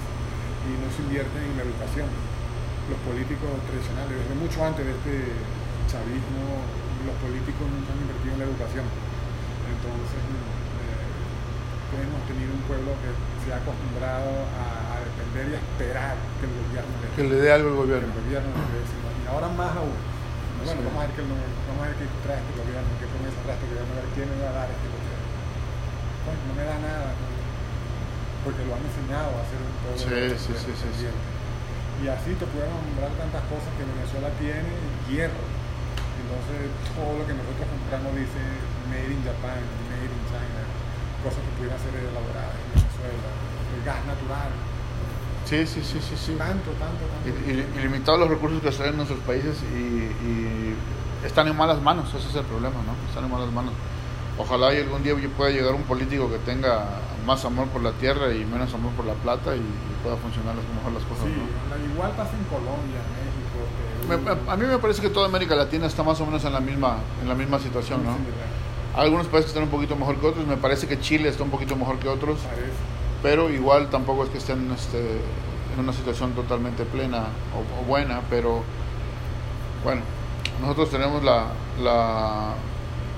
y no se invierte en la educación. Los políticos tradicionales, desde mucho antes de este chavismo, los políticos nunca han invertido en la educación. Entonces, hemos tenido un pueblo que se ha acostumbrado a depender y a esperar que el gobierno le dé algo al gobierno. Y ahora más aún. Bueno, sí. vamos a ver qué trae este gobierno, qué promesa trae este gobierno, a ver quién me va a dar este gobierno. Pues no me da nada, porque lo han enseñado a hacer un pueblo. Y así te pueden nombrar tantas cosas que Venezuela tiene, hierro. Entonces, todo lo que nosotros compramos dice Made in Japan, Made in China, cosas que pudieran ser elaboradas en Venezuela, el gas natural. Tanto. Ilimitados los recursos que salen en nuestros países y están en malas manos, ese es el problema, ¿no? Están en malas manos. Ojalá y algún día pueda llegar un político que tenga más amor por la tierra y menos amor por la plata y pueda funcionar mejor las cosas, sí, ¿no? Igual pasa en Colombia, México, Perú. A mí me parece que toda América Latina está más o menos en la misma situación, ¿no? Hay algunos países que están un poquito mejor que otros, me parece que Chile está un poquito mejor que otros. Pero igual tampoco es que estén en una situación totalmente plena o buena, pero bueno, nosotros tenemos la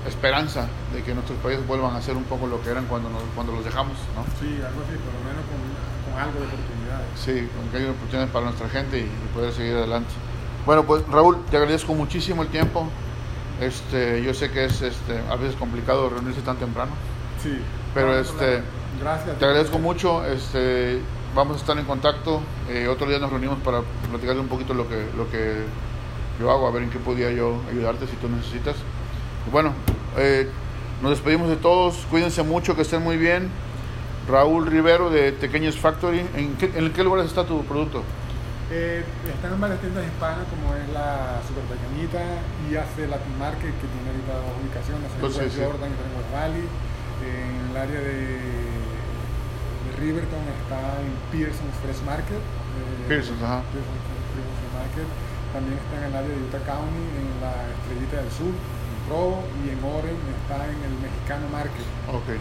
esperanza de que nuestros países vuelvan a ser un poco lo que eran cuando los dejamos, ¿no? Sí, algo así, por lo menos con algo de oportunidades. Sí, con que haya oportunidades para nuestra gente y poder seguir adelante. Bueno, pues Raúl, te agradezco muchísimo el tiempo. Yo sé que es a veces complicado reunirse tan temprano. Sí. Pero gracias. Te agradezco mucho. Vamos a estar en contacto. Otro día nos reunimos para platicar un poquito lo que yo hago, a ver en qué podía yo ayudarte si tú necesitas. Bueno, nos despedimos de todos. Cuídense mucho, que estén muy bien. Raúl Rivero de Tequeños Factory. ¿En qué lugares está tu producto? Están en varias tiendas hispanas, como es la Super Pecanita y Hace Latin Market, que tiene ahorita dos ubicaciones, en Jordan y en West Valley. En el área de Riverton está en Pearson's Fresh Market. Pearson's Fresh Market. También está en el área de Utah County, en la Estrellita del Sur, en Robo, y en Ogden está en el Mexicano Market. Ok,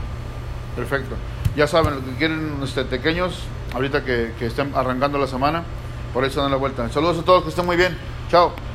perfecto. Ya saben, lo que quieren tequeños, ahorita que estén arrancando la semana, por ahí se dan la vuelta. Saludos a todos, que estén muy bien. Chao.